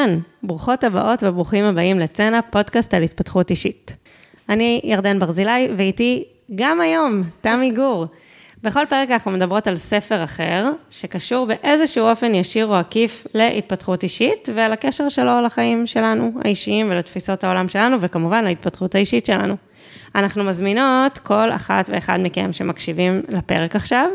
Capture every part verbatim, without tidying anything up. אהלן, ברוכות הבאות וברוכים הבאים לצנע, פודקאסט על התפתחות אישית. אני ירדן ברזילאי, ואיתי גם היום, תמי גור. בכל פרק אנחנו מדברות על ספר אחר, שקשור באיזשהו אופן ישיר או עקיף להתפתחות אישית, ועל הקשר שלו לחיים שלנו, האישיים ולתפיסות העולם שלנו, וכמובן להתפתחות האישית שלנו. אנחנו מזמינות כל אחת ואחד מכם שמקשיבים לפרק עכשיו,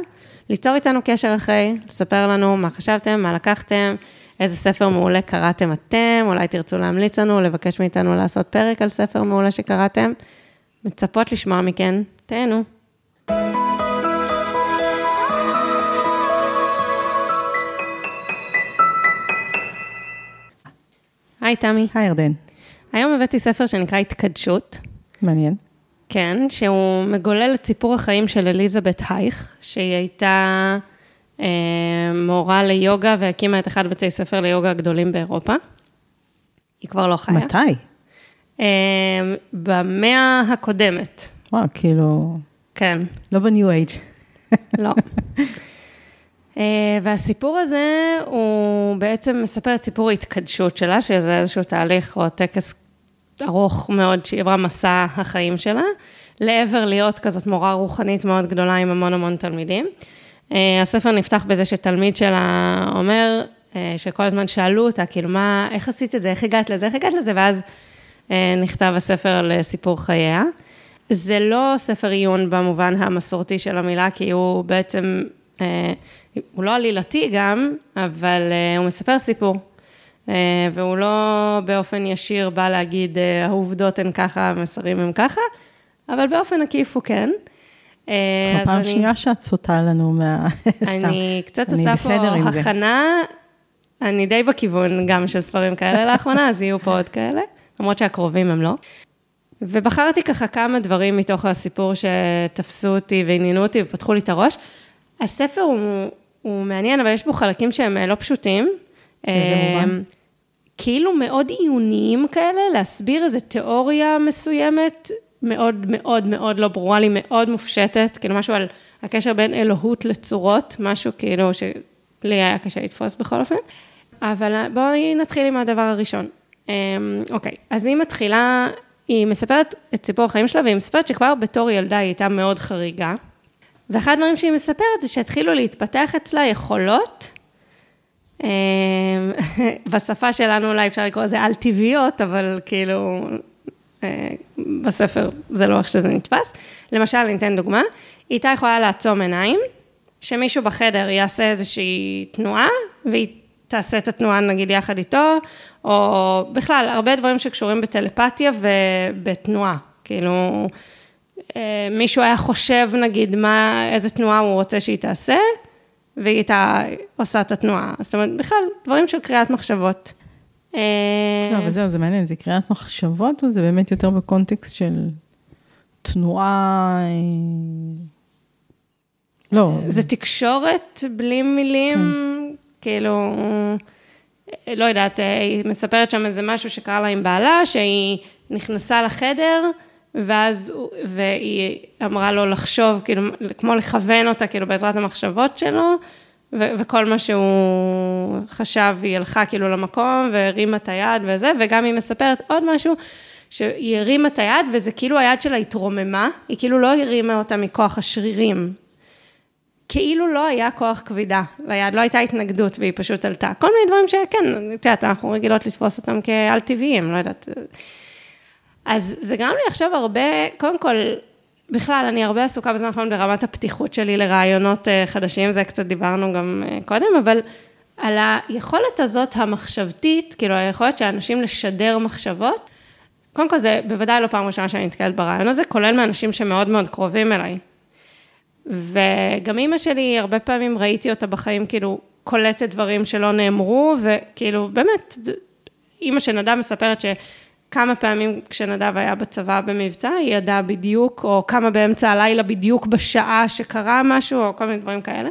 ליצור איתנו קשר אחרי, לספר לנו מה חשבתם, מה לקחתם, איזה ספר מעולה קראתם אתם, אולי תרצו להמליץ לנו, לבקש מאיתנו לעשות פרק על ספר מעולה שקראתם. מצפות לשמוע מכן, תהנו. היי תמי. היי ירדן. היום הבאתי ספר שנקרא התקדשות. מעניין. כן, שהוא מגולל את סיפור החיים של אליזבת הייך, שהיא הייתה אה, מורה ליוגה והקימה את אחד בתי ספר ליוגה הגדולים באירופה. היא כבר לא חיה. מתי? אה, במאה הקודמת. וואו, כאילו... כן. לא בניו אייג'. לא. והסיפור הזה הוא בעצם מספר את סיפור ההתקדשות שלה, שזה איזשהו תהליך או טקס קדוש, ארוך מאוד, שהיא עברה מסע החיים שלה, לעבר להיות כזאת מורה רוחנית מאוד גדולה עם המון המון תלמידים. הספר נפתח בזה שתלמיד שלה אומר, שכל הזמן שאלו אותה, כאילו מה, איך עשית את זה, איך הגעת לזה, איך הגעת לזה, ואז נכתב הספר לסיפור חייה. זה לא ספר עיון במובן המסורתי של המילה, כי הוא בעצם, הוא לא עלילתי גם, אבל הוא מספר סיפור. והוא לא באופן ישיר בא להגיד, העובדות הן ככה, המסרים הם ככה, אבל באופן עקיף הוא כן. הפעם שנייה שאת סוטה לנו מה... אני קצת עושה פה הכנה, אני די בכיוון גם של ספרים כאלה לאחרונה, אז יהיו פה עוד כאלה, למרות שהקרובים הם לא. ובחרתי ככה כמה דברים מתוך הסיפור שתפסו אותי ועניינו אותי ופתחו לי את הראש. הספר הוא מעניין, אבל יש בו חלקים שהם לא פשוטים, כאילו מאוד עיוניים כאלה, להסביר איזו תיאוריה מסוימת, מאוד מאוד מאוד לא ברורה לי, מאוד מופשטת, כאילו משהו על הקשר בין אלוהות לצורות, משהו כאילו שלי היה קשה לתפוס בכל אופן, אבל בואי נתחיל עם הדבר הראשון. אוקיי, אז היא מתחילה, היא מספרת את סיפור החיים שלה, והיא מספרת שכבר בתור ילדה היא הייתה מאוד חריגה, ואחד הדברים שהיא מספרת זה שהתחילו להתפתח אצלה יכולות, בשפה שלנו אולי אפשר לקרוא זה על טבעיות, אבל כאילו בספר זה לא איך שזה נתפס. למשל, ניתן דוגמה, היא הייתה יכולה לעצום עיניים, שמישהו בחדר יעשה איזושהי תנועה, והיא תעשה את התנועה נגיד יחד איתו, או בכלל, הרבה דברים שקשורים בטלפתיה ובתנועה, כאילו מישהו היה חושב נגיד מה, איזה תנועה הוא רוצה שהיא תעשה, והיא הייתה עושה את התנועה. זאת אומרת, בכלל, דברים של קריאת מחשבות. לא, אבל זהו, זה מעניין. זה קריאת מחשבות, או זה באמת יותר בקונטקסט של תנועה? לא. זה תקשורת בלי מילים, כאילו, לא יודעת, היא מספרת שם איזה משהו שקרה לה עם בעלה, שהיא נכנסה לחדר, ואז, והיא אמרה לו לחשוב, כאילו, כמו לכוון אותה, כאילו, בעזרת המחשבות שלו, ו- וכל מה שהוא חשב, היא הלכה, כאילו, למקום, והרימה את היד וזה, וגם היא מספרת עוד משהו, שהיא הרימה את היד, וזה כאילו היד שלה התרוממה, היא כאילו לא הרימה אותה מכוח השרירים, כאילו לא היה כוח כבידה ליד, לא הייתה התנגדות, והיא פשוט עלתה. כל מיני דברים שכן, תיאת, אנחנו רגילות לתפוס אותם כעל טבעיים, לא יודעת... אז זה גם לי עכשיו הרבה, קודם כל, בכלל, אני הרבה עסוקה בזמן האחרון ברמת הפתיחות שלי לרעיונות חדשים, זה קצת דיברנו גם קודם, אבל על היכולת הזאת המחשבתית, כאילו היכולת שהאנשים לשדר מחשבות, קודם כל זה בוודאי לא פעם ראשונה שאני נתקלת ברעיון הזה, כולל מאנשים שמאוד מאוד קרובים אליי. וגם אמא שלי, הרבה פעמים ראיתי אותה בחיים, כאילו, קולטת דברים שלא נאמרו, וכאילו, באמת, אמא שנדע מספרת ש... כמה פעמים כשנדב היה בצבא במבצע, היא ידעה בדיוק, או כמה באמצע הלילה בדיוק בשעה שקרה משהו, או כל מיני דברים כאלה.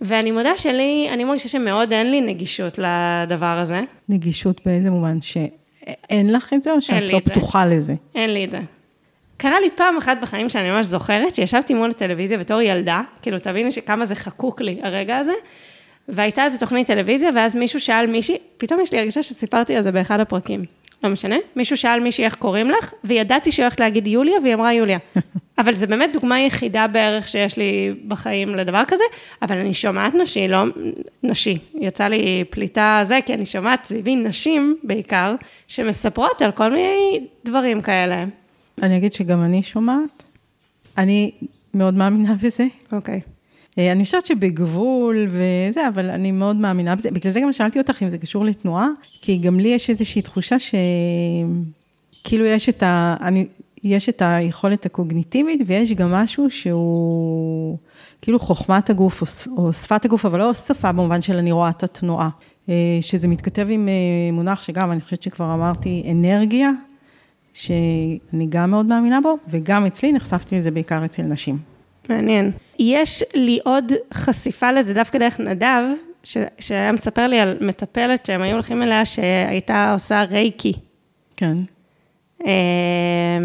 ואני מודה שלי, אני מרגישה שמאוד אין לי נגישות לדבר הזה. נגישות באיזה מובן? שאין לך את זה, או שאת לא פתוחה לזה? אין לי את זה. קרה לי פעם אחת בחיים שאני ממש זוכרת, שישבתי מול הטלוויזיה בתור ילדה, כאילו תביני שכמה זה חקוק לי הרגע הזה, והייתה איזו תוכנית טלוויזיה, ואז מישהו שאל מישהי, פתאום יש לי הרגישה שסיפרתי על זה באחד הפרקים, לא משנה, מישהו שאל מישהי איך קוראים לך, וידעתי שהיא הולכת להגיד יוליה, והיא אמרה יוליה. אבל זה באמת דוגמה יחידה בערך שיש לי בחיים לדבר כזה, אבל אני שומעת נשי, לא נשי, יצא לי פליטה זה, כי אני שומעת סביבי נשים בעיקר, שמספרות על כל מיני דברים כאלה. אני אגיד שגם אני שומעת, אני מאוד מאמינה בזה. אוקיי. אני חושבת שבגבול וזה, אבל אני מאוד מאמינה בזה. בגלל זה גם שאלתי אותך אם זה קשור לתנועה, כי גם לי יש איזושהי תחושה שכאילו יש את ה... אני... יש את היכולת הקוגניטיבית, ויש גם משהו שהוא כאילו חוכמת הגוף, או שפת הגוף, אבל לא שפה במובן של אני רואה את התנועה, שזה מתכתב עם מונח שגם, אני חושבת שכבר אמרתי, אנרגיה, שאני גם מאוד מאמינה בו, וגם אצלי נחשפתי לזה בעיקר אצל נשים. מעניין. יש לי עוד חשיפה לזה, דווקא דרך נדב, ש... שהיה מספר לי על מטפלת, שהם היו הולכים אליה, שהייתה עושה רייקי. כן.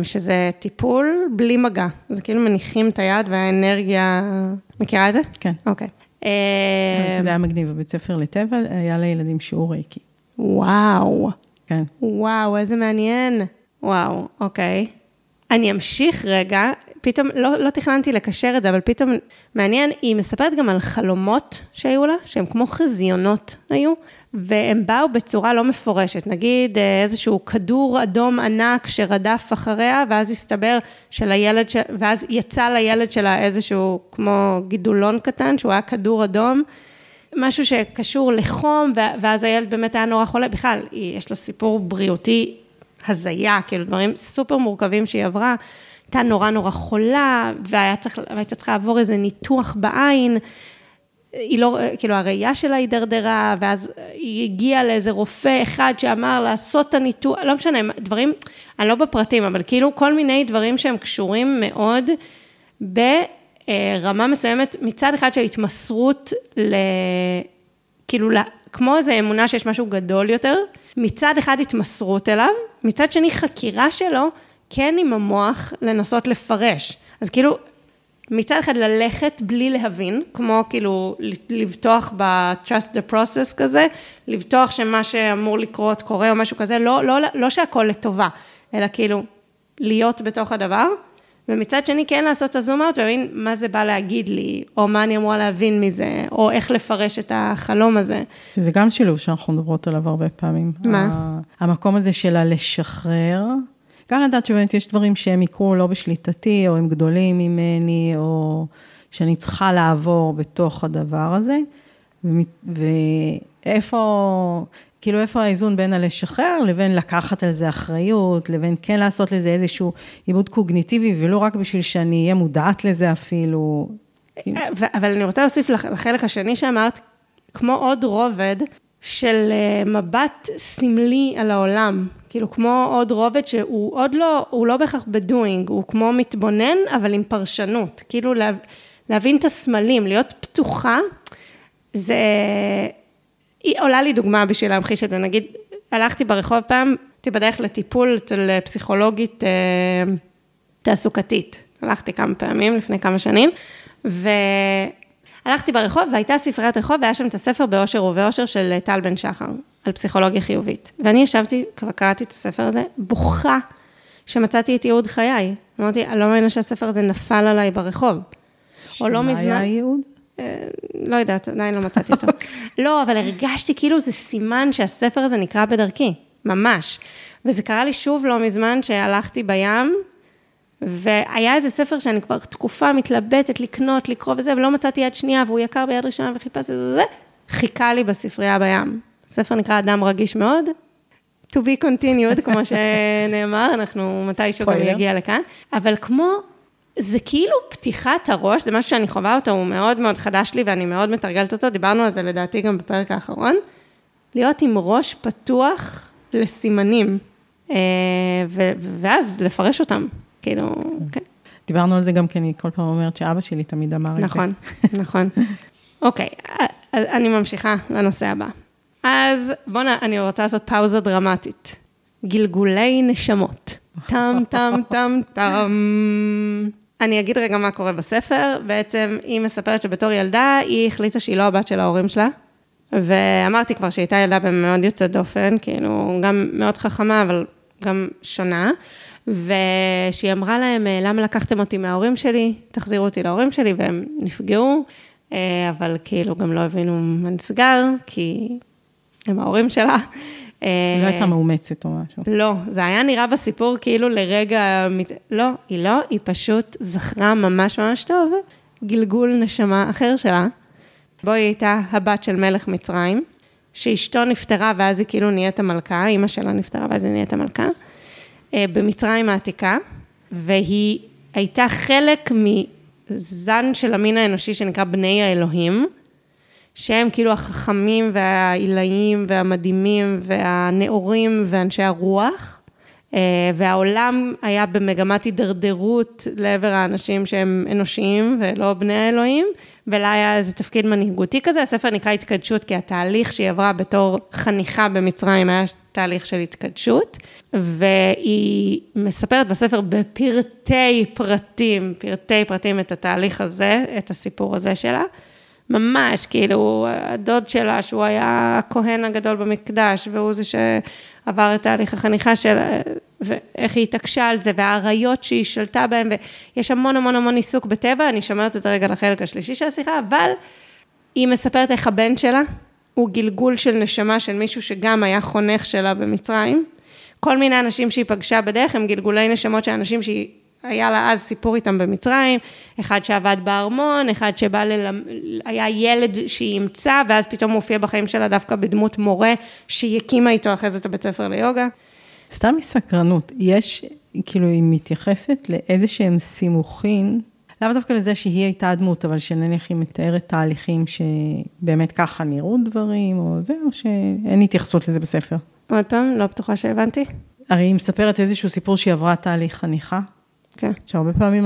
שזה טיפול בלי מגע, זה כאילו מניחים את היד והאנרגיה, מכירה את זה? כן. אוקיי. זה היה מגניב, בבית ספר לטבע היה לילדים שיעור רייקי. וואו. כן. וואו, איזה מעניין. וואו, אוקיי. אני אמשיך רגע, פתאום, לא, לא תכננתי לקשר את זה, אבל פתאום מעניין, היא מספרת גם על חלומות שהיו לה, שהם כמו חזיונות היו, והם באו בצורה לא מפורשת, נגיד איזשהו כדור אדום ענק שרדף אחריה, ואז הסתבר של הילד, ש... ואז יצא לילד שלה איזשהו כמו גידולון קטן, שהוא היה כדור אדום, משהו שקשור לחום, ואז הילד באמת היה נורא חולה, בכלל, יש לו סיפור בריאותי הזיה, כאילו דברים סופר מורכבים שהיא עברה, הייתה נורא נורא חולה, והייתה צריך, צריך לעבור איזה ניתוח בעין, היא לא, כאילו הראייה שלה היא דרדרה, ואז היא הגיעה לאיזה רופא אחד שאמר לעשות את הניתוח, לא משנה, דברים, אני לא בפרטים, אבל כאילו כל מיני דברים שהם קשורים מאוד ברמה מסוימת, מצד אחד של התמסרות, ל, כאילו כמו איזו אמונה שיש משהו גדול יותר, מצד אחד התמסרות אליו, מצד שני חקירה שלו, כן עם המוח לנסות לפרש. אז כאילו, מצד אחד ללכת בלי להבין, כמו כאילו לבטוח ב-trust the process כזה, לבטוח שמה שאמור לקרות קורה או משהו כזה, לא, לא, לא שהכל לטובה, אלא כאילו להיות בתוך הדבר, ומצד שני כן לעשות את הזום אאוט, ולהבין מה זה בא להגיד לי, או מה אני אמורה להבין מזה, או איך לפרש את החלום הזה. זה גם שילוב שאנחנו מדברות עליו הרבה פעמים. מה? המקום הזה של לשחרר, גם לדעת שבאמת יש דברים שהם יקרו לא בשליטתי, או הם גדולים ממני, או שאני צריכה לעבור בתוך הדבר הזה, ואיפה, כאילו איפה האיזון בין הלשחרר, לבין לקחת על זה אחריות, לבין כן לעשות לזה איזשהו עיבוד קוגניטיבי, ולא רק בשביל שאני אהיה מודעת לזה אפילו. אבל אני רוצה להוסיף לחלק השני שאמרת, כמו עוד רובד, של מבט סמלי על העולם, כאילו כמו עוד רובד שהוא עוד לא, הוא לא בהכרח בדוינג, הוא כמו מתבונן, אבל עם פרשנות, כאילו לה, להבין את הסמלים, להיות פתוחה, זה, היא עולה לי דוגמה בשביל להמחיש את זה, נגיד, הלכתי ברחוב פעם, הייתי בדרך לטיפול אצל פסיכולוגית תעסוקתית, הלכתי כמה פעמים לפני כמה שנים, ו... הלכתי ברחוב והייתה ספריית רחוב, והיה שם את הספר באושר ובאושר של טל בן שחר, על פסיכולוגיה חיובית. ואני ישבתי, כבר קראתי את הספר הזה, בוכה שמצאתי את ייעוד חיי. אמרתי, אני לא מאמינה שהספר הזה נפל עליי ברחוב. או לא מזמן... מה היה ייעוד? לא יודעת, עדיין לא מצאתי אותו. לא, אבל הרגשתי כאילו זה סימן שהספר הזה נקרא בדרכי, ממש. וזה קרה לי שוב לא מזמן שהלכתי בים... והיה איזה ספר שאני כבר תקופה מתלבטת לקנות, לקרוא וזה, ולא מצאתי יד שנייה, והוא יקר ביד ראשונה וחיפש את זה, חיכה לי בספרייה בים. הספר נקרא אדם רגיש מאוד, to be continued, כמו שנאמר, אנחנו מתישהו גם נגיע לכאן, אבל כמו, זה כאילו פתיחת הראש, זה משהו שאני חווה אותו, הוא מאוד מאוד חדש לי, ואני מאוד מתרגלת אותו, דיברנו על זה לדעתי גם בפרק האחרון, להיות עם ראש פתוח לסימנים, ואז לפרש אותם. כאילו, כן. דיברנו על זה גם כי אני כל פעם אומרת שאבא שלי תמיד אמר את זה. נכון, נכון. אוקיי, אני ממשיכה לנושא הבא. אז בוא נ... אני רוצה לעשות פאוזה דרמטית. גלגולי נשמות. טם, טם, טם, טם. אני אגיד רגע מה קורה בספר. בעצם היא מספרת שבתור ילדה, היא החליטה שהיא לא הבת של ההורים שלה, ואמרתי כבר שהייתה ילדה במאוד יוצאת דופן, כאילו, גם מאוד חכמה, אבל גם שונה, ושהיא אמרה להם, למה לקחתם אותי מההורים שלי? תחזירו אותי להורים שלי, והם נפגעו, אבל כאילו גם לא הבינו מנסגר, כי הם ההורים שלה. היא לא הייתה מאומצת או משהו. לא, זה היה נראה בסיפור כאילו לרגע... לא, היא לא, היא פשוט זכרה ממש ממש טוב, גלגול נשמה אחר שלה. בו היא הייתה הבת של מלך מצרים, שאשתו נפטרה ואז היא כאילו נהיית המלכה, אמא שלה נפטרה ואז היא נהיית המלכה, במצרים העתיקה, והיא הייתה חלק מזן של המין האנושי שנקרא בני האלוהים, שהם כאילו החכמים והעילאים והמדהימים והנאורים ואנשי הרוח, והעולם היה במגמת הידרדרות לעבר האנשים שהם אנושיים ולא בני האלוהים, ולה היה איזה תפקיד מנהיגותי כזה, הספר נקרא התקדשות, כי התהליך שהיא עברה בתור חניכה במצרים היה תהליך של התקדשות, והיא מספרת בספר בפרטי פרטים, פרטי פרטים את התהליך הזה, את הסיפור הזה שלה, ממש, כאילו, הדוד שלה, שהוא היה הכהן הגדול במקדש, והוא זה שעבר את תהליך החניכה שלה, ואיך היא התעקשה על זה, והעריות שהיא שלטה בהן, ויש המון המון המון עיסוק בטבע, אני שומרת את זה רגע לחלק השלישי של השיחה, אבל היא מספרת איך הבן שלה, הוא גלגול של נשמה של מישהו שגם היה חונך שלה במצרים, כל מיני אנשים שהיא פגשה בדרך, הם גלגולי נשמות של אנשים שהיא, היה לה אז סיפור איתם במצרים, אחד שעבד בארמון, אחד שבא ללמ... היה ילד שהיא ימצא, ואז פתאום מופיע בחיים שלה דווקא בדמות מורה, שהיא הקימה איתו אחרי זה את הבית ספר ליוגה. סתם מסקרנות, יש, כאילו היא מתייחסת לאיזה שהם סימוכין, למה דווקא לזה שהיא הייתה הדמות, אבל שנניח היא מתארת תהליכים שבאמת ככה נראו דברים, או זה, או שאין התייחסות לזה בספר. עוד פעם, לא בטוחה שהבנתי. הרי היא מספרת איזשהו סיפור שהיא עברה תהליך חניכה, כן. שהרבה פעמים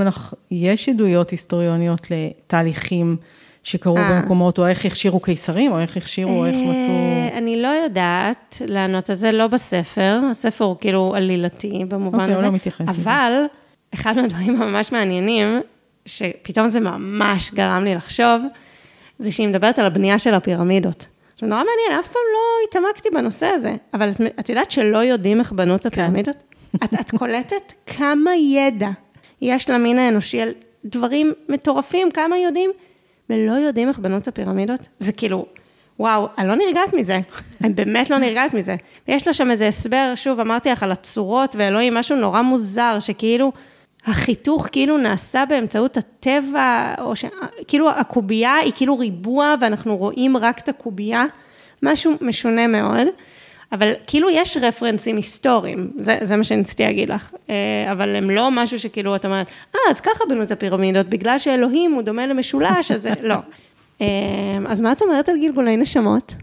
יש עדויות היסטוריוניות לתהליכים שקרו במקומות, או איך הכשירו קיסרים, או איך הכשירו, או איך מצאו... אני לא יודעת לענות על זה, לא בספר, הספר הוא כאילו עלילתי במובן הזה, אבל אחד מהדברים ממש מעניינים, שפתאום זה ממש גרם לי לחשוב, זה שהיא מדברת על הבנייה של הפירמידות. עכשיו, נורא מעניין, אף פעם לא התעמקתי בנושא הזה, אבל את יודעת שלא יודעים איך בנות הפירמידות? את, את קולטת כמה ידע יש למין האנושי על דברים מטורפים, כמה יודעים, ולא יודעים איך בנות הפירמידות. זה כאילו, וואו, אני לא נרגעת מזה, אני באמת לא נרגעת מזה. ויש לה שם איזה הסבר, שוב, אמרתי לך, על הצורות ואלוהים, משהו נורא מוזר, שכאילו, החיתוך כאילו נעשה באמצעות הטבע, או ש... כאילו הקובייה היא כאילו ריבוע, ואנחנו רואים רק את הקובייה, משהו משונה מאוד. אבל כאילו יש רפרנסים היסטוריים, זה, זה מה שניסיתי להגיד לך, אבל הם לא משהו שכאילו, את אומרת, אה, אז ככה בנו את הפירמידות, בגלל שאלוהים הוא דומה למשולש, אז זה, לא. אז מה את אומרת על גלגולי נשמות?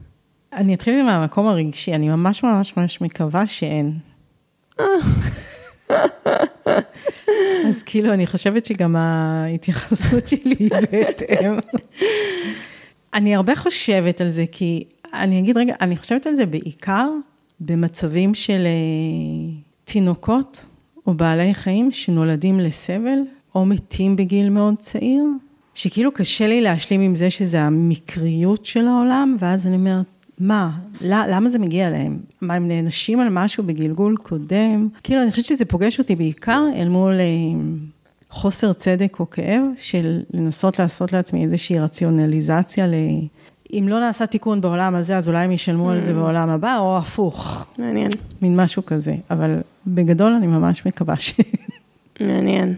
אני אתחיל מהמקום הרגשי, אני ממש ממש ממש מקווה שאין. אז כאילו, אני חושבת שגם ההתייחסות שלי היא בהתאם. אני הרבה חושבת על זה, כי... אני אגיד רגע, אני חושבת על זה בעיקר במצבים של תינוקות או בעלי חיים שנולדים לסבל או מתים בגיל מאוד צעיר, שכאילו קשה לי להשלים עם זה שזה המקריות של העולם, ואז אני אומרת, מה? למה זה מגיע להם? מה, הם נענשים על משהו בגלגול קודם? כאילו, אני חושבת שזה פוגש אותי בעיקר אל מול חוסר צדק או כאב, של לנסות לעשות לעצמי איזושהי רציונליזציה ל... אם לא נעשה תיקון בעולם הזה, אז אולי הם ישלמו על זה בעולם הבא, או הפוך. מעניין. מין משהו כזה. אבל בגדול אני ממש מקווה ש... מעניין.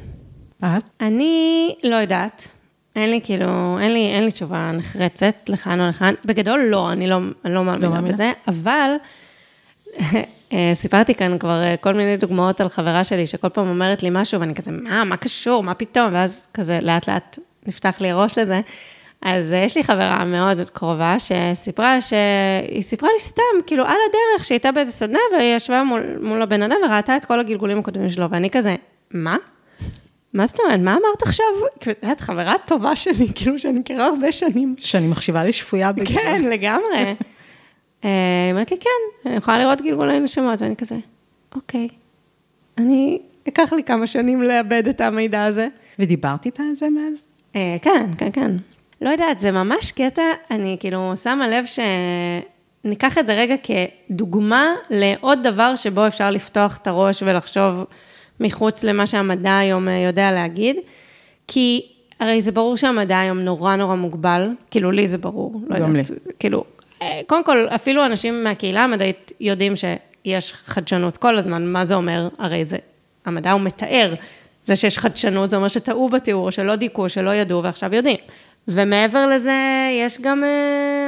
את? אני לא יודעת. אין לי כאילו, אין לי, אין לי תשובה נחרצת לכאן או לכאן. בגדול לא, אני לא, אני לא מאמינה בזה. אבל סיפרתי כאן כבר כל מיני דוגמאות על חברה שלי, שכל פעם אומרת לי משהו, ואני כזה, מה, מה קשור, מה פתאום? ואז כזה לאט לאט נפתח לי ראש לזה. אז יש לי חברה מאוד קרובה שסיפרה, שהיא סיפרה לי סתם, כאילו על הדרך, שהיא הייתה באיזה סדנה, והיא ישבה מול, מול הבן אדם, וראתה את כל הגלגולים הקודמים שלו, ואני כזה, מה? מה זאת אומרת? מה אמרת עכשיו? את חברה טובה שלי, כאילו שאני מכירה הרבה שנים. שאני מחשיבה לשפויה בגלל. כן, לגמרי. היא אמרת לי, כן, אני יכולה לראות גלגולי נשמות, ואני כזה, אוקיי, אני אקח לי כמה שנים לאבד את המידע הזה. ודיברתי איתה על זה מאז? כן, כן, כן. לא יודעת, זה ממש קטע, אני כאילו שמה לב שניקח את זה רגע כדוגמה לעוד דבר שבו אפשר לפתוח את הראש ולחשוב מחוץ למה שהמדע היום יודע להגיד, כי הרי זה ברור שהמדע היום נורא נורא מוגבל, כאילו לי זה ברור, לא יודעת, כאילו, קודם כל, אפילו אנשים מהקהילה המדעית יודעים שיש חדשנות כל הזמן, מה זה אומר? הרי זה, המדע הוא מתאר, זה שיש חדשנות, זה אומר שטעו בתיאור, שלא דיכו, שלא ידעו, ועכשיו יודעים. ומעבר לזה, יש גם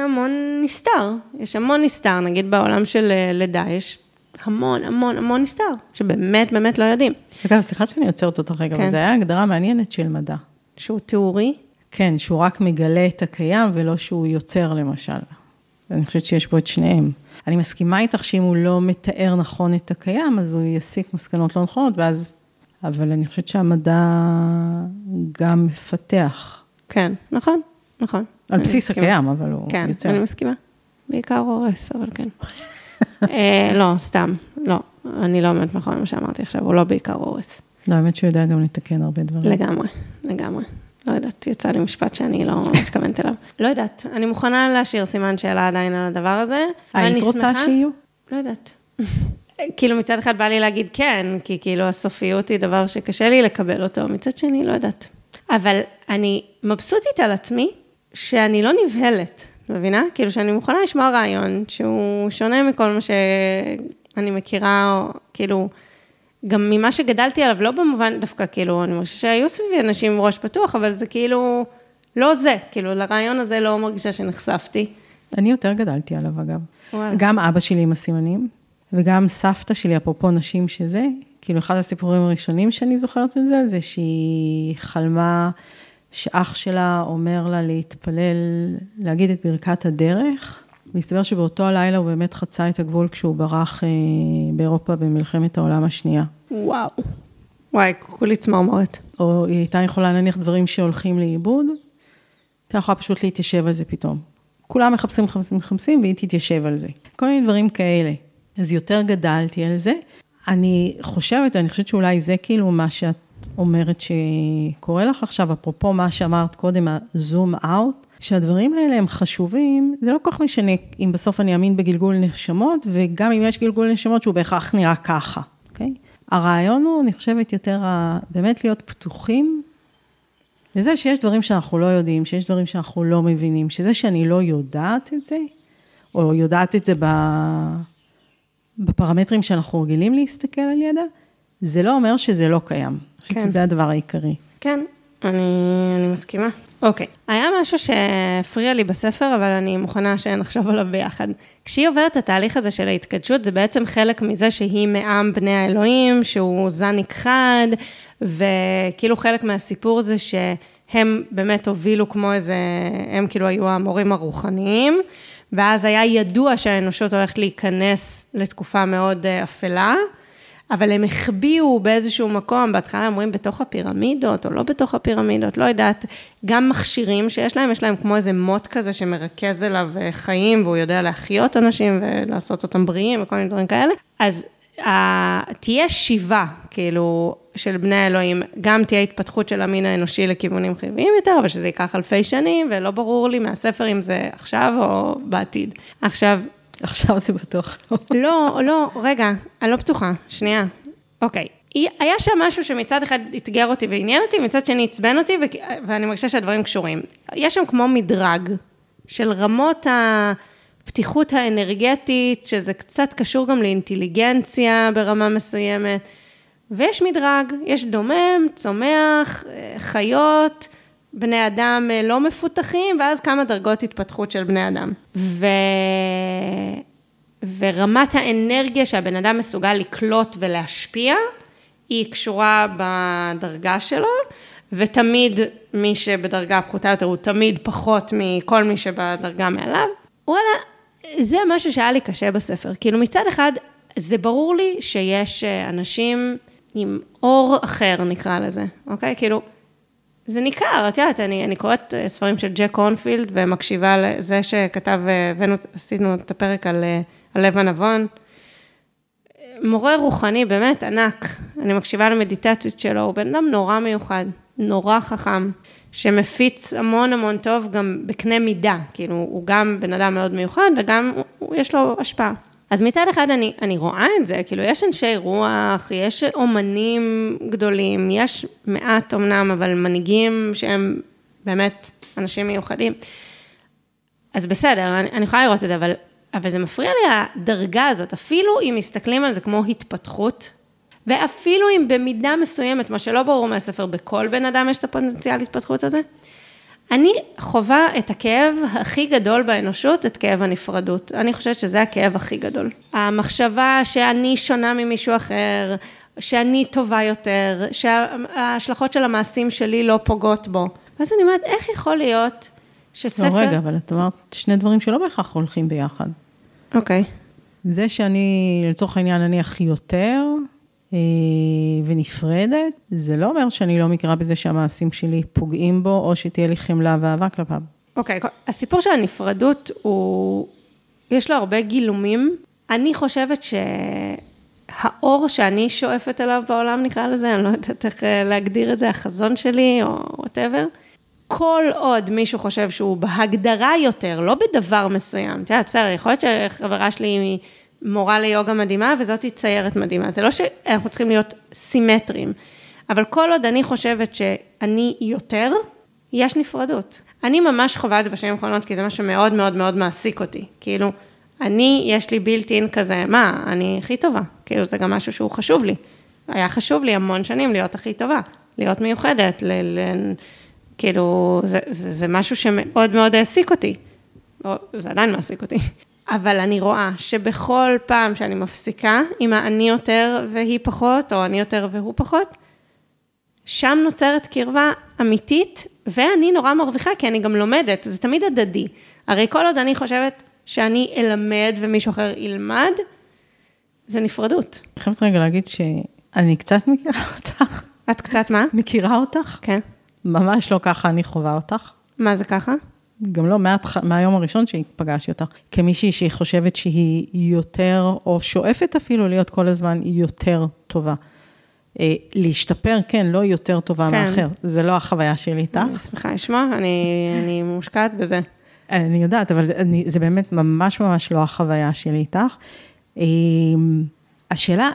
המון נסתר, יש המון נסתר, נגיד בעולם של לידה, יש המון, המון, המון נסתר, שבאמת, באמת לא יודעים. אגב, סליחה שאני יוצרת אותך רגע, אבל זה היה הגדרה מעניינת של מדע. שהוא תיאורי? כן, שהוא רק מגלה את הקיים, ולא שהוא יוצר למשל. אני חושבת שיש פה את שניהם. אני מסכימה איתך שאם הוא לא מתאר נכון את הקיים, אז הוא יסיק מסקנות לא נכונות, ואז... אבל אני חושבת שהמדע גם מפתח. כן, נכון, נכון. על בסיס הקיים, אבל הוא יוצא. כן, אני מסכימה. בעיקר הורס, אבל כן. לא, סתם, לא. אני לא אומרת נכון מה שאמרתי עכשיו, הוא לא בעיקר הורס. לא, האמת שהוא יודע גם לתקן הרבה דברים. לגמרי, לגמרי. לא יודעת, יצא לי משפט שאני לא מתכוונת אליו. לא יודעת, אני מוכנה להשאיר סימן שאלה עדיין על הדבר הזה. היית רוצה שיהיו? לא יודעת. כאילו מצד אחד בא לי להגיד כן, כי כאילו הסופיות היא דבר שקשה לי לקבל אותו, מצד שני לא יודעת. אבל אני מבסוטית על עצמי שאני לא נבהלת, מבינה? כאילו שאני מוכנה לשמוע רעיון שהוא שונה מכל מה שאני מכירה, או כאילו... גם ממה שגדלתי עליו, לא במובן דווקא, כאילו, אני מרגישה שהיו סביבי אנשים עם ראש פתוח, אבל זה כאילו, לא זה, כאילו, לרעיון הזה לא מרגישה שנחשפתי. אני יותר גדלתי עליו, אגב. וואלה. גם אבא שלי עם הסימנים, וגם סבתא שלי, אפרופו נשים שזה, כאילו, אחד הסיפורים הראשונים שאני זוכרת את זה, זה שהיא חלמה שאח שלה אומר לה להתפלל, להגיד את ברכת הדרך, מסתבר שבאותו הלילה הוא באמת חצה את הגבול כשהוא ברח אה, באירופה במלחמת העולם השנייה. וואו. וואי, כולי צמרמורת. או היא הייתה יכולה להניח דברים שהולכים לאיבוד, הייתה יכולה פשוט להתיישב על זה פתאום. כולם מחפשים מחפשים מחפשים והיא תתיישב על זה. כל מיני דברים כאלה. אז יותר גדלתי על זה. אני חושבת, אני חושבת שאולי זה כאילו מה שאת אומרת שקורה לך עכשיו, אפרופו מה שאמרת קודם, הזום אאוט, שהדברים האלה הם חשובים, זה לא כל כך משנה אם בסוף אני אמין בגלגול נשמות, וגם אם יש גלגול נשמות שהוא בהכרח נראה ככה, אוקיי? הרעיון הוא, אני חושבת יותר, באמת להיות פתוחים, לזה שיש דברים שאנחנו לא יודעים, שיש דברים שאנחנו לא מבינים, שזה שאני לא יודעת את זה, או יודעת את זה בפרמטרים שאנחנו רגילים להסתכל על ידע, זה לא אומר שזה לא קיים. אני חושבת שזה הדבר העיקרי. כן, אני מסכימה. אוקיי, היה משהו שהפריע לי בספר, אבל אני מוכנה שנחשוב עליו ביחד. כשהיא עוברת את התהליך הזה של ההתקדשות, זה בעצם חלק מזה שהיא מעם בני האלוהים, שהוא זניק חד, וכאילו חלק מהסיפור זה שהם באמת הובילו כמו איזה, הם כאילו היו המורים הרוחניים, ואז היה ידוע שהאנושות הולכת להיכנס לתקופה מאוד אפלה, אבל הם החביאו באיזשהו מקום, בהתחלה אומרים בתוך הפירמידות, או לא בתוך הפירמידות, לא יודעת, גם מכשירים שיש להם, יש להם כמו איזה מוט כזה, שמרכז אליו חיים, והוא יודע להחיות אנשים, ולעשות אותם בריאים, וכל מיני דברים כאלה, אז תהיה שיבה, כאילו, של בני האלוהים, גם תהיה התפתחות של המין האנושי, לכיוונים חיוביים יותר, אבל שזה ייקח אלפי שנים, ולא ברור לי מהספר, אם זה עכשיו או בעתיד. עכשיו, עכשיו זה בטוח. לא, לא, רגע, אני לא בטוחה, שנייה. אוקיי, היה שם משהו שמצד אחד התגר אותי ועניין אותי, מצד שני הצבן אותי, ואני מרגישה שהדברים קשורים. יש שם כמו מדרג של רמות הפתיחות האנרגטית, שזה קצת קשור גם לאינטליגנציה ברמה מסוימת, ויש מדרג, יש דומם, צומח, חיות, בני אדם לא מפותחים, ואז כמה דרגות התפתחות של בני אדם. ו... ורמת האנרגיה שהבן אדם מסוגל לקלוט ולהשפיע, היא קשורה בדרגה שלו, ותמיד מי שבדרגה הפחותה יותר, הוא תמיד פחות מכל מי שבדרגה מעליו. וואלה, זה משהו שהיה לי קשה בספר. כאילו מצד אחד, זה ברור לי שיש אנשים עם אור אחר, נקרא לזה. אוקיי? כאילו, זה ניכר, את יודעת, אני, אני קוראת ספרים של ג'ק הונפילד, ומקשיבה לזה שכתב, ועשינו את הפרק על, על לב הנבון. מורה רוחני, באמת ענק, אני מקשיבה למדיטציות שלו, הוא בן אדם נורא מיוחד, נורא חכם, שמפיץ המון המון טוב גם בקנה מידה, כאילו הוא גם בן אדם מאוד מיוחד, וגם הוא, הוא, יש לו השפעה. אז מצד אחד אני, אני רואה את זה, כאילו יש אנשי רוח, יש אומנים גדולים, יש מעט אומנם, אבל מנהיגים שהם באמת אנשים מיוחדים. אז בסדר, אני, אני יכולה לראות את זה, אבל, אבל זה מפריע לי הדרגה הזאת, אפילו אם מסתכלים על זה כמו התפתחות, ואפילו אם במידה מסוימת, מה שלא ברור מהספר, בכל בן אדם יש את הפוטנציאל להתפתחות הזה, אני חובה את הכאב הכי גדול באנושות, את כאב הנפרדות. אני חושבת שזה הכאב הכי גדול. המחשבה שאני שונה ממישהו אחר, שאני טובה יותר, שההשלכות של המעשים שלי לא פוגעות בו. ואז אני אומרת, איך יכול להיות שספר... לא, רגע, אבל את אומרת, שני דברים שלא בהכרח הולכים ביחד. אוקיי. זה שאני, לצורך העניין, אני הכי יותר... ונפרדת, זה לא אומר שאני לא מכירה בזה שהמעשים שלי פוגעים בו, או שתהיה לי חמלה ואהבה כלפיו. אוקיי, הסיפור של הנפרדות הוא, יש לו הרבה גילומים. אני חושבת שהאור שאני שואפת אליו בעולם, נקרא לזה, אני לא יודעת איך להגדיר את זה, החזון שלי או whatever. כל עוד מישהו חושב שהוא בהגדרה יותר, לא בדבר מסוים. תראה, בסדר, יכול להיות שהחברה שלי היא... מורה ליוגה מדהימה, וזאת היא ציירת מדהימה. זה לא שאנחנו צריכים להיות סימטרים, אבל כל עוד אני חושבת שאני יותר, יש נפרדות. אני ממש חווה את זה בשנים האחרונות, כי זה משהו מאוד מאוד מאוד מעסיק אותי. כאילו, אני, יש לי בילט אין כזה, מה, אני הכי טובה. כאילו, זה גם משהו שהוא חשוב לי. היה חשוב לי המון שנים להיות הכי טובה, להיות מיוחדת, ל- ל- כאילו, זה, זה, זה משהו שמאוד מאוד העסיק אותי. זה עדיין מעסיק אותי. אבל אני רואה שבכל פעם שאני מפסיקה, אם אני יותר והיא פחות, או אני יותר והוא פחות, שם נוצרת קרבה אמיתית, ואני נורא מרוויחה, כי אני גם לומדת, זה תמיד הדדי. הרי כל עוד אני חושבת שאני אלמד ומישהו אחר ילמד, זה נפרדות. אני חייבת רגע להגיד שאני קצת מכירה אותך. את קצת מה? מכירה אותך? כן. ממש לא ככה אני חובה אותך. מה זה ככה? גם לא מהיום הראשון שהתפגשתי אותך, כמישהי שהיא חושבת שהיא יותר, או שואפת אפילו להיות כל הזמן יותר טובה. להשתפר, כן, לא יותר טובה מאחר. זה לא החוויה שלי איתך. אני שמחה לשמוע, אני מושקעת בזה. אני יודעת, אבל זה באמת ממש ממש לא החוויה שלי איתך. השאלה,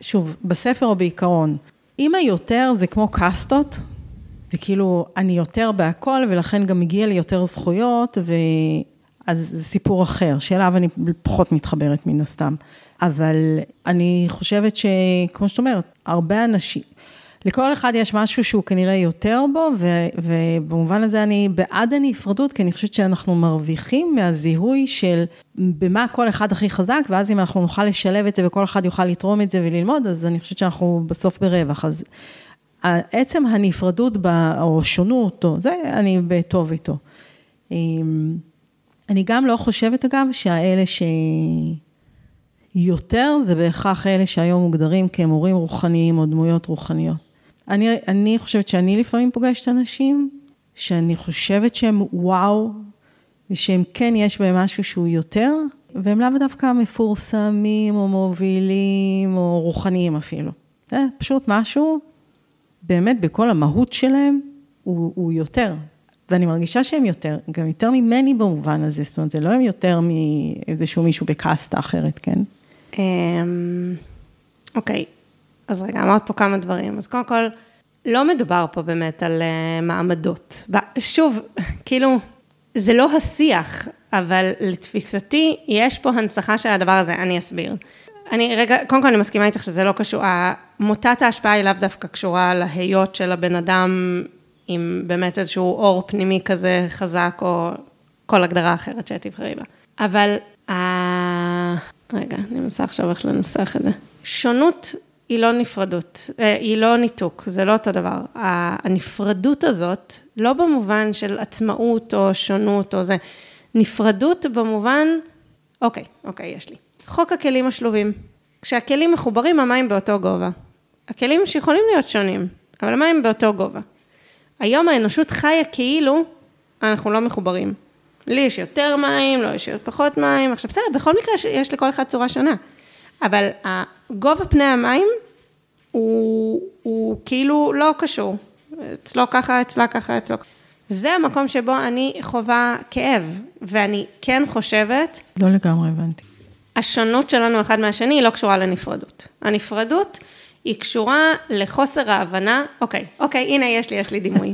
שוב, בספר או בעיקרון, אם היותר זה כמו קסטות, זה כאילו, אני יותר בהכל, ולכן גם הגיע לי יותר זכויות, ואז זה סיפור אחר, שאליו אני פחות מתחברת מן הסתם. אבל אני חושבת שכמו שאת אומרת, הרבה אנשים, לכל אחד יש משהו שהוא כנראה יותר בו, ו- ובמובן הזה אני בעד הנפרדות, כי אני חושבת שאנחנו מרוויחים מהזיהוי של במה כל אחד הכי חזק, ואז אם אנחנו נוכל לשלב את זה, וכל אחד יוכל לתרום את זה וללמוד, אז אני חושבת שאנחנו בסוף ברווח, אז... עצם הנפרדות או שונות, זה אני בטוב איתו. אני גם לא חושבת אגב שהאלה שיותר זה בהכרח אלה שהיום מוגדרים כמורים רוחניים או דמויות רוחניות. אני, אני חושבת שאני לפעמים פוגשת אנשים שאני חושבת שהם וואו, ושהם כן יש בהם משהו שהוא יותר, והם לאו דווקא מפורסמים או מובילים או רוחניים אפילו. זה פשוט משהו... באמת בכל המהות שלהם הוא, הוא יותר, ואני מרגישה שהם יותר, גם יותר ממני במובן הזה, זאת אומרת, זה לא הם יותר מאיזשהו מישהו בקסטה אחרת, כן? אוקיי, אז רגע, אמרת פה כמה דברים, אז קודם כל, לא מדובר פה באמת על מעמדות, שוב, כאילו, זה לא השיח, אבל לתפיסתי, יש פה הנצחה של הדבר הזה, אני אסביר. אני רגע, קודם כל אני מסכימה איתך שזה לא קשור, מוטת ההשפעה היא לאו דווקא קשורה להיות של הבן אדם עם באמת איזשהו אור פנימי כזה חזק, או כל הגדרה אחרת שתבחרי בה. אבל, אה, רגע, אני מנסה עכשיו איך לנסח את זה. שונות היא לא נפרדות, היא לא ניתוק, זה לא אותו דבר. הנפרדות הזאת, לא במובן של עצמאות או שונות או זה, נפרדות במובן, אוקיי, אוקיי, יש לי. חוק הכלים השלובים. כשהכלים מחוברים, המים באותו גובה. הכלים שיכולים להיות שונים, אבל המים באותו גובה. היום האנושות חיה כאילו, אנחנו לא מחוברים. לי יש יותר מים, לא יש פחות מים, עכשיו בסדר, בכל מקרה יש לכל אחד צורה שונה. אבל גובה פני המים, הוא, הוא כאילו לא קשור. אצלו ככה, אצלה ככה, אצלו ככה. זה המקום שבו אני חובה כאב, ואני כן חושבת... לא לגמרי הבנתי. השונות שלנו אחד מהשני היא לא קשורה לנפרדות. הנפרדות היא קשורה לחוסר ההבנה, אוקיי, אוקיי, הנה יש לי, יש לי דימוי,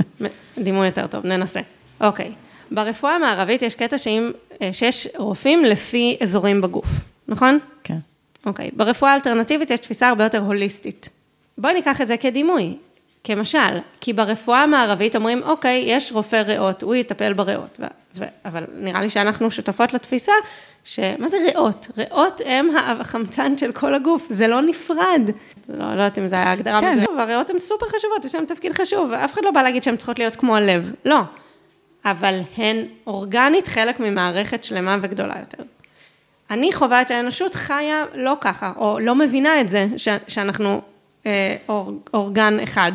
דימוי יותר טוב, ננסה. אוקיי, ברפואה המערבית יש קטע שאם, שיש רופאים לפי אזורים בגוף, נכון? כן. אוקיי, ברפואה האלטרנטיבית יש תפיסה הרבה יותר הוליסטית. בואו ניקח את זה כדימוי, כמשל, כי ברפואה המערבית אומרים, אוקיי, יש רופא ריאות, הוא יטפל בריאות, ו- ו- אבל נראה לי שאנחנו שותפות לתפיסה, שמה זה ריאות? ריאות הם החמצן של כל הגוף, זה לא נפרד. לא יודעת אם זה היה הגדרה כן. בגוף, הריאות הן סופר חשובות, יש להם תפקיד חשוב, ואף אחד לא בא להגיד שהן צריכות להיות כמו הלב, לא. אבל הן אורגנית חלק ממערכת שלמה וגדולה יותר. אני חווה את האנושות חיה לא ככה, או לא מבינה את זה ש- שאנחנו... אור, אורגן אחד.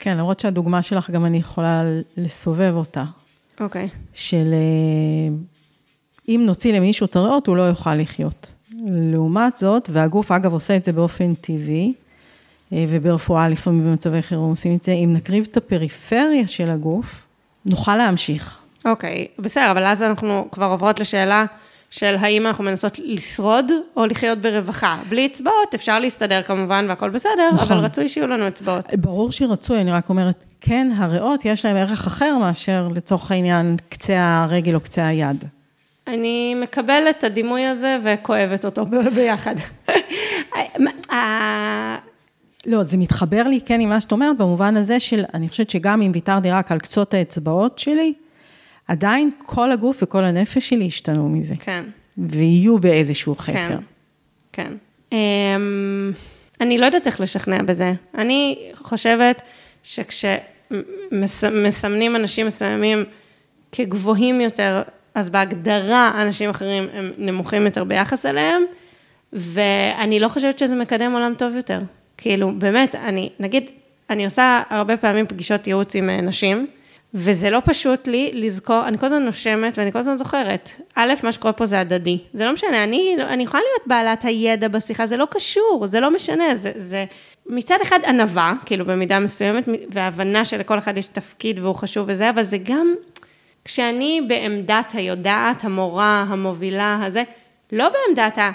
כן, למרות שהדוגמה שלך גם אני יכולה לסובב אותה. אוקיי. Okay. של אם נוציא למישהו את הריאות, הוא לא יוכל לחיות. לעומת זאת, והגוף אגב עושה את זה באופן טבעי, וברפואה לפעמים במצבי חירום עושים את זה, אם נקריב את הפריפריה של הגוף, נוכל להמשיך. אוקיי, okay, בסדר, אבל אז אנחנו כבר עוברות לשאלה... של האם אנחנו מנסות לשרוד או לחיות ברווחה. בלי אצבעות, אפשר להסתדר כמובן והכל בסדר, נכון. אבל רצוי שיהיו לנו אצבעות. ברור שרצוי, אני רק אומרת, כן, הריאות יש להם ערך אחר מאשר לצורך העניין קצה הרגל או קצה היד. אני מקבלת את הדימוי הזה וכואבת אותו ביחד. לא, זה מתחבר לי, כן, עם מה שאת אומרת, במובן הזה של, אני חושבת שגם אם ויתרתי רק על קצות האצבעות שלי, עדיין כל הגוף וכל הנפש שלי השתנו מזה. כן. ויהיו באיזשהו חסר. כן. כן. אני לא יודעת איך לשכנע בזה. אני חושבת שכשמסמנים אנשים מסוימים כגבוהים יותר, אז בהגדרה אנשים אחרים הם נמוכים יותר ביחס אליהם, ואני לא חושבת שזה מקדם עולם טוב יותר. כאילו, באמת, אני, נגיד, אני עושה הרבה פעמים פגישות ייעוץ עם נשים, וזה לא פשוט לי לזכור, אני כל הזמן נושמת ואני כל הזמן זוכרת. א', מה שקורה פה זה הדדי. זה לא משנה, אני, אני יכולה להיות בעלת הידע בשיחה, זה לא קשור, זה לא משנה, זה, זה מצד אחד ענווה, כאילו במידה מסוימת, וההבנה שלכל אחד יש תפקיד והוא חשוב וזה, אבל זה גם כשאני בעמדת היודעת, המורה, המובילה הזה, לא בעמדת ה...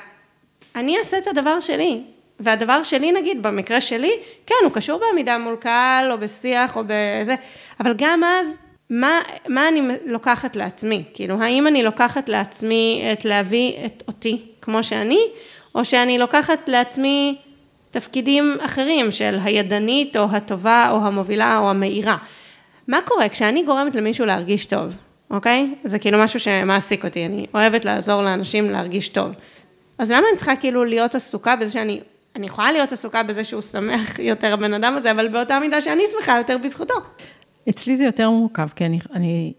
אני אעשה את הדבר שלי. והדבר שלי, נגיד, במקרה שלי, כן, הוא קשור בעמידה מול קהל, או בשיח, או בזה, אבל גם אז, מה, מה אני לוקחת לעצמי? כאילו, האם אני לוקחת לעצמי את להביא את אותי, כמו שאני, או שאני לוקחת לעצמי תפקידים אחרים, של הידנית, או הטובה, או המובילה, או המהירה. מה קורה? כשאני גורמת למישהו להרגיש טוב, אוקיי? זה כאילו משהו שמעסיק אותי, אני אוהבת לעזור לאנשים להרגיש טוב. אז למה אני צריכה כאילו להיות עסוקה בזה שאני... אני יכולה להיות עסוקה בזה שהוא שמח יותר הבן אדם הזה, אבל באותה מידה שאני שמחה יותר בזכותו. אצלי זה יותר מורכב, כי אני, אני,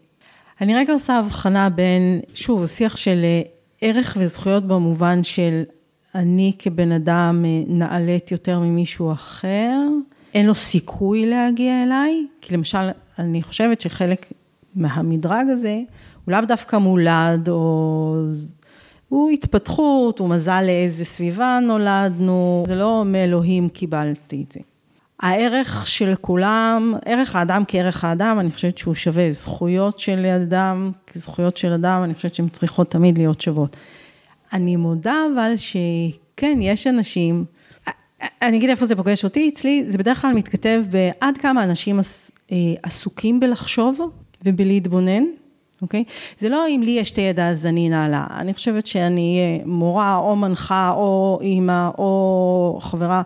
אני רגע עושה הבחנה בין, שוב, שיח של ערך וזכויות במובן של אני כבן אדם נעלית יותר ממישהו אחר, אין לו סיכוי להגיע אליי, כי למשל, אני חושבת שחלק מהמדרג הזה, הוא לאו דווקא מולד או... הוא התפתחות, הוא מזל לאיזה סביבה נולדנו, זה לא מאלוהים קיבלתי את זה. הערך של כולם, ערך האדם כערך האדם, אני חושבת שהוא שווה זכויות של אדם, כזכויות של אדם, אני חושבת שהן צריכות תמיד להיות שוות. אני מודה אבל שכן, יש אנשים, אני אגיד איפה זה פוגש אותי, אצלי זה בדרך כלל מתכתב בעד כמה אנשים עסוקים בלחשוב ובלהתבונן, אוקיי? זה לא אם לי יש את הידע אז אני נעלה, אני חושבת שאני מורה או מנחה או אימא או חברה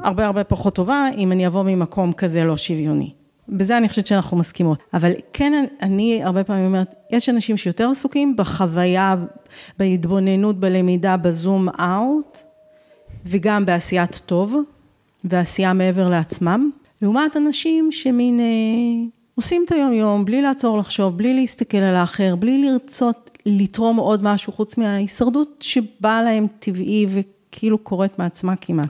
הרבה הרבה פחות טובה אם אני אבוא ממקום כזה לא שוויוני. בזה אני חושבת שאנחנו מסכימות, אבל כן אני הרבה פעמים אומרת, יש אנשים שיותר עסוקים בחוויה, בהתבוננות, בלמידה, בזום אאוט וגם בעשיית טוב ועשייה מעבר לעצמם, לעומת אנשים שמין... עושים את היום יום, בלי לעצור לחשוב, בלי להסתכל על האחר, בלי לרצות לתרום עוד משהו, חוץ מההישרדות שבאה להם טבעי, וכאילו קורית מעצמה כמעט.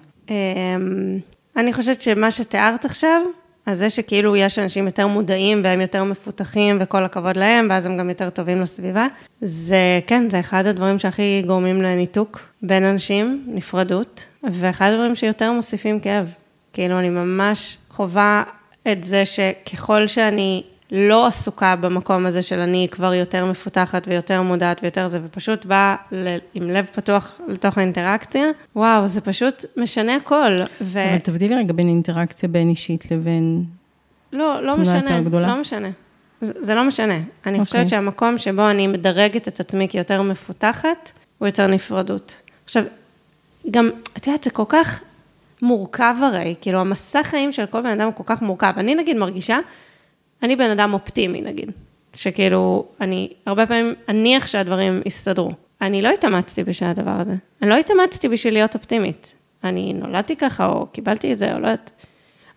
אני חושבת שמה שתיארת עכשיו, אז זה שכאילו יש אנשים יותר מודעים, והם יותר מפותחים, וכל הכבוד להם, ואז הם גם יותר טובים לסביבה. זה, כן, זה אחד הדברים שהכי גורמים לניתוק בין אנשים, נפרדות, ואחד הדברים שיותר מוסיפים כאב. כאילו, אני ממש חובה... את זה שככל שאני לא עסוקה במקום הזה של אני כבר יותר מפותחת ויותר מודעת ויותר זה, ופשוט באה עם לב פתוח לתוך האינטראקציה, וואו, זה פשוט משנה הכל. ו... אבל תבדילי רגע בין אינטראקציה בין אישית לבין... לא, לא משנה, לא משנה. זה, זה לא משנה. אני okay. חושבת שהמקום שבו אני מדרגת את עצמי כיותר מפותחת, הוא יוצר נפרדות. עכשיו, גם, את יודעת, זה כל כך מורכב הרי, כאילו המסע חיים של כל בן אדם הוא כל כך מורכב. אני נגיד מרגישה, אני בן אדם אופטימי נגיד, שכאילו אני הרבה פעמים אניח שהדברים יסתדרו. אני לא התאמצתי בשביל הדבר הזה. אני לא התאמצתי בשביל להיות אופטימית. אני נולדתי ככה או קיבלתי את זה או לא יודעת.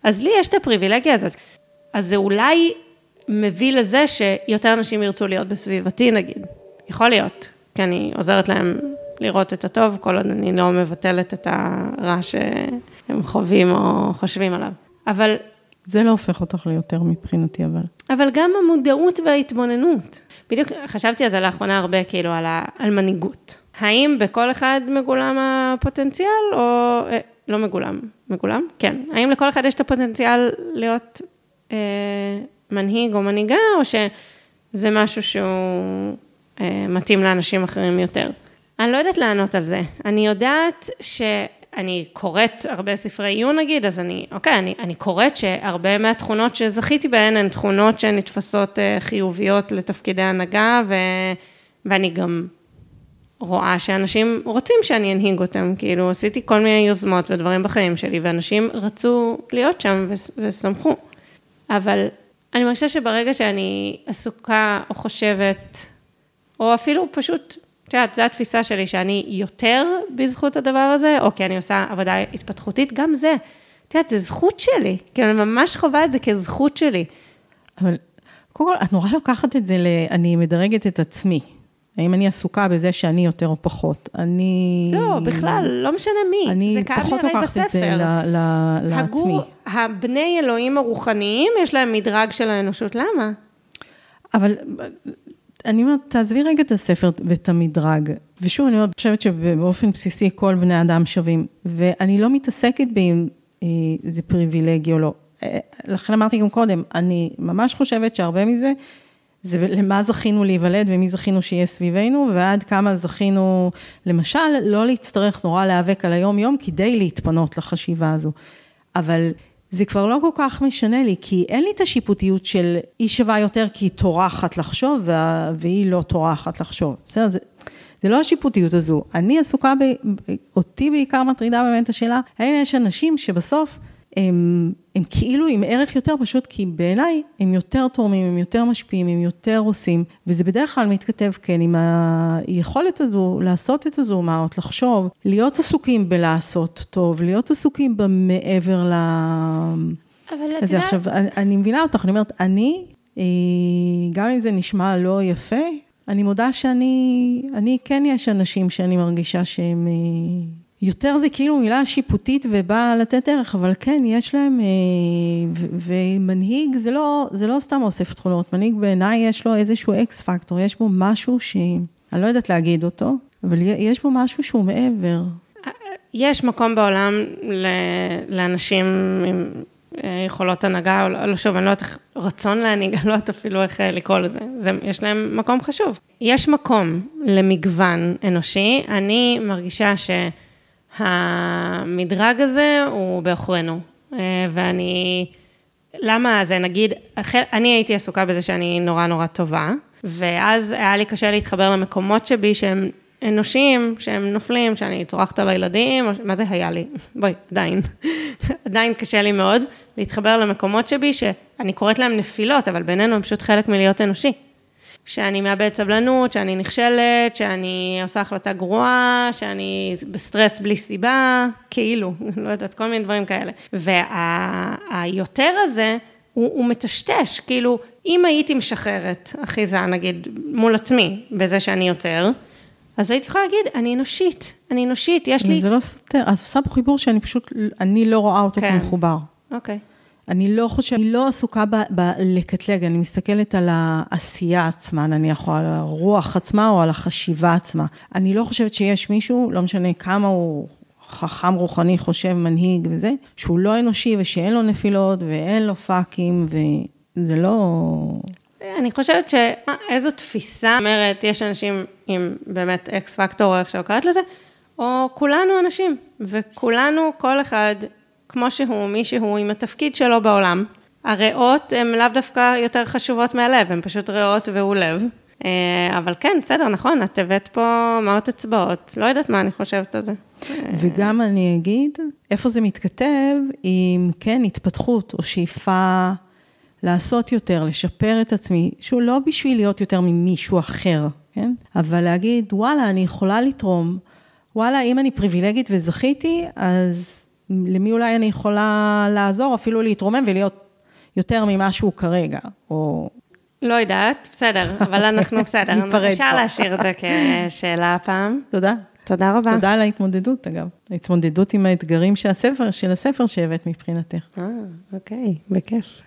אז לי יש את הפריבילגיה הזאת. אז זה אולי מביא לזה שיותר אנשים ירצו להיות בסביבתי נגיד. יכול להיות, כי אני עוזרת להם לראות את הטוב, כל עוד אני לא מבטלת את הרע שהם חווים או חושבים עליו. אבל... זה לא הופך אותך ליותר מבחינתי, אבל... אבל גם המודעות וההתבוננות. בדיוק חשבתי אז על האחרונה הרבה, כאילו, על, ה... על מנהיגות. האם בכל אחד מגולם הפוטנציאל, או... אה, לא מגולם. מגולם? כן. האם לכל אחד יש את הפוטנציאל להיות אה, מנהיג או מנהיגה, או שזה משהו שהוא אה, מתאים לאנשים אחרים יותר? אני לא יודעת לענות על זה. אני יודעת ש... אני קוראת הרבה ספרי עיון, נגיד, אז אני, אוקיי, אני, אני קוראת שהרבה מהתכונות שזכיתי בהן, הן תכונות שנתפסות חיוביות לתפקידי הנהגה, ו, ואני גם רואה שאנשים רוצים שאני אנהיג אותם, כאילו, עשיתי כל מיני יוזמות ודברים בחיים שלי, ואנשים רצו להיות שם וסמכו. אבל אני מרגישה שברגע שאני עסוקה או חושבת, או אפילו פשוט... שאת, זו התפיסה שלי, שאני יותר בזכות הדבר הזה, או כי אני עושה עבודה התפתחותית, גם זה. תראה, זה זכות שלי. כי אני ממש חווה את זה כזכות שלי. אבל, קודם כל, את נורא לוקחת את זה, ל... אני מדרגת את עצמי. האם אני עסוקה בזה שאני יותר או פחות? אני... לא, בכלל, לא משנה מי. זה כאב לי הרי בספר. ל... ל... לעצמי. הבני אלוהים הרוחניים, יש להם מדרג של האנושות. למה? אבל... אני אומרת, תעזבי רגע את הספר ואת המדרג, ושוב אני חושבת שבאופן בסיסי כל בני אדם שווים, ואני לא מתעסקת באם זה פריבילגי או לא. לכן אמרתי גם קודם, אני ממש חושבת שהרבה מזה, זה למה זכינו להיוולד ומי זכינו שיהיה סביבנו, ועד כמה זכינו, למשל, לא להצטרך נורא להיאבק על היום-יום, כדי להתפנות לחשיבה הזו. אבל... זה כבר לא כל כך משנה לי, כי אין לי את השיפוטיות של היא שווה יותר, כי היא תורחת לחשוב, והיא לא תורחת לחשוב. בסדר, זה, זה לא השיפוטיות הזו. אני עסוקה, ב, אותי בעיקר מטרידה באמת השאלה, האם יש אנשים שבסוף הם, הם כאילו עם ערך יותר פשוט, כי בעיניי הם יותר תורמים, הם יותר משפיעים, הם יותר עושים, וזה בדרך כלל מתכתב כן עם היכולת הזו, לעשות את הזומאות, לחשוב, להיות עסוקים בלעשות טוב, להיות עסוקים במעבר ל... אבל אז לתדע... עכשיו, אני, אני מבינה אותך, אני אומרת, אני, גם אם זה נשמע לא יפה, אני מודה שאני, אני כן יש אנשים שאני מרגישה שהם... יותר זה כאילו מילה שיפוטית ובאה לתת ערך, אבל כן, יש להם, ומנהיג זה לא, זה לא סתם אוסף תכונות, מנהיג בעיניי יש לו איזשהו אקס פקטור, יש בו משהו שאני לא יודעת להגיד אותו, אבל יש בו משהו שהוא מעבר. יש מקום בעולם לאנשים עם יכולות הנהגה, או שוב, אני לא יודעת רצון להנהיג, אני לא יודעת אפילו איך לקרוא לזה, יש להם מקום חשוב. יש מקום למגוון אנושי, אני מרגישה ש... המדרג הזה הוא באחרינו, ואני, למה זה נגיד, אני הייתי עסוקה בזה שאני נורא נורא טובה, ואז היה לי קשה להתחבר למקומות שבי שהם אנושיים, שהם נופלים, שאני צורחת על הילדים, מה זה היה לי? בואי, עדיין, עדיין קשה לי מאוד להתחבר למקומות שבי שאני קוראת להם נפילות, אבל בינינו הם פשוט חלק מלהיות אנושי. שאני מאבד סבלנות, שאני נכשלת, שאני עושה החלטה גרועה, שאני בסטרס בלי סיבה, כאילו, לא יודעת, כל מיני דברים כאלה. והיותר הזה, הוא, הוא מטשטש, כאילו, אם הייתי משחררת, אחיזה, נגיד, מול עצמי, בזה שאני יותר, אז הייתי יכולה להגיד, אני אנושית, אני אנושית, יש לי... זה לא סותר, אז עושה פה חיבור שאני פשוט, אני לא רואה אותו כן. כמחובר. אוקיי. Okay. אני לא חושבת, אני לא עסוקה בלקטלג, אני מסתכלת על העשייה עצמה, נניח, או על הרוח עצמה, או על החשיבה עצמה. אני לא חושבת שיש מישהו, לא משנה כמה הוא חכם רוחני, חושב, מנהיג וזה, שהוא לא אנושי, ושאין לו נפילות, ואין לו פאקים, זה לא... אני חושבת שאיזו תפיסה, אומרת, יש אנשים עם באמת אקס פקטור, איך שהוקראת לזה, או כולנו אנשים, וכולנו, כל אחד, כמו שהוא, מישהו, עם התפקיד שלו בעולם, הריאות הן לאו דווקא יותר חשובות מהלב, הן פשוט ריאות והוא לב. אבל כן, בסדר, נכון, את הבאת פה מאות אצבעות, לא יודעת מה אני חושבת על זה. וגם אני אגיד, איפה זה מתכתב, אם כן, התפתחות או שאיפה לעשות יותר, לשפר את עצמי, שהוא לא בשביל להיות יותר ממישהו אחר, כן? אבל להגיד, וואלה, אני יכולה לתרום, וואלה, אם אני פריבילגית וזכיתי, אז למי אולי אני יכולה לעזור, אפילו להתרומם ולהיות יותר ממשהו כרגע, או... לא יודעת, בסדר, אבל אנחנו בסדר. אפשר להשאיר את זה כשאלה הפעם. תודה. תודה רבה. תודה על ההתמודדות, אגב. ההתמודדות עם האתגרים של הספר שהבאת מבחינתך. אה, אוקיי, בכיף.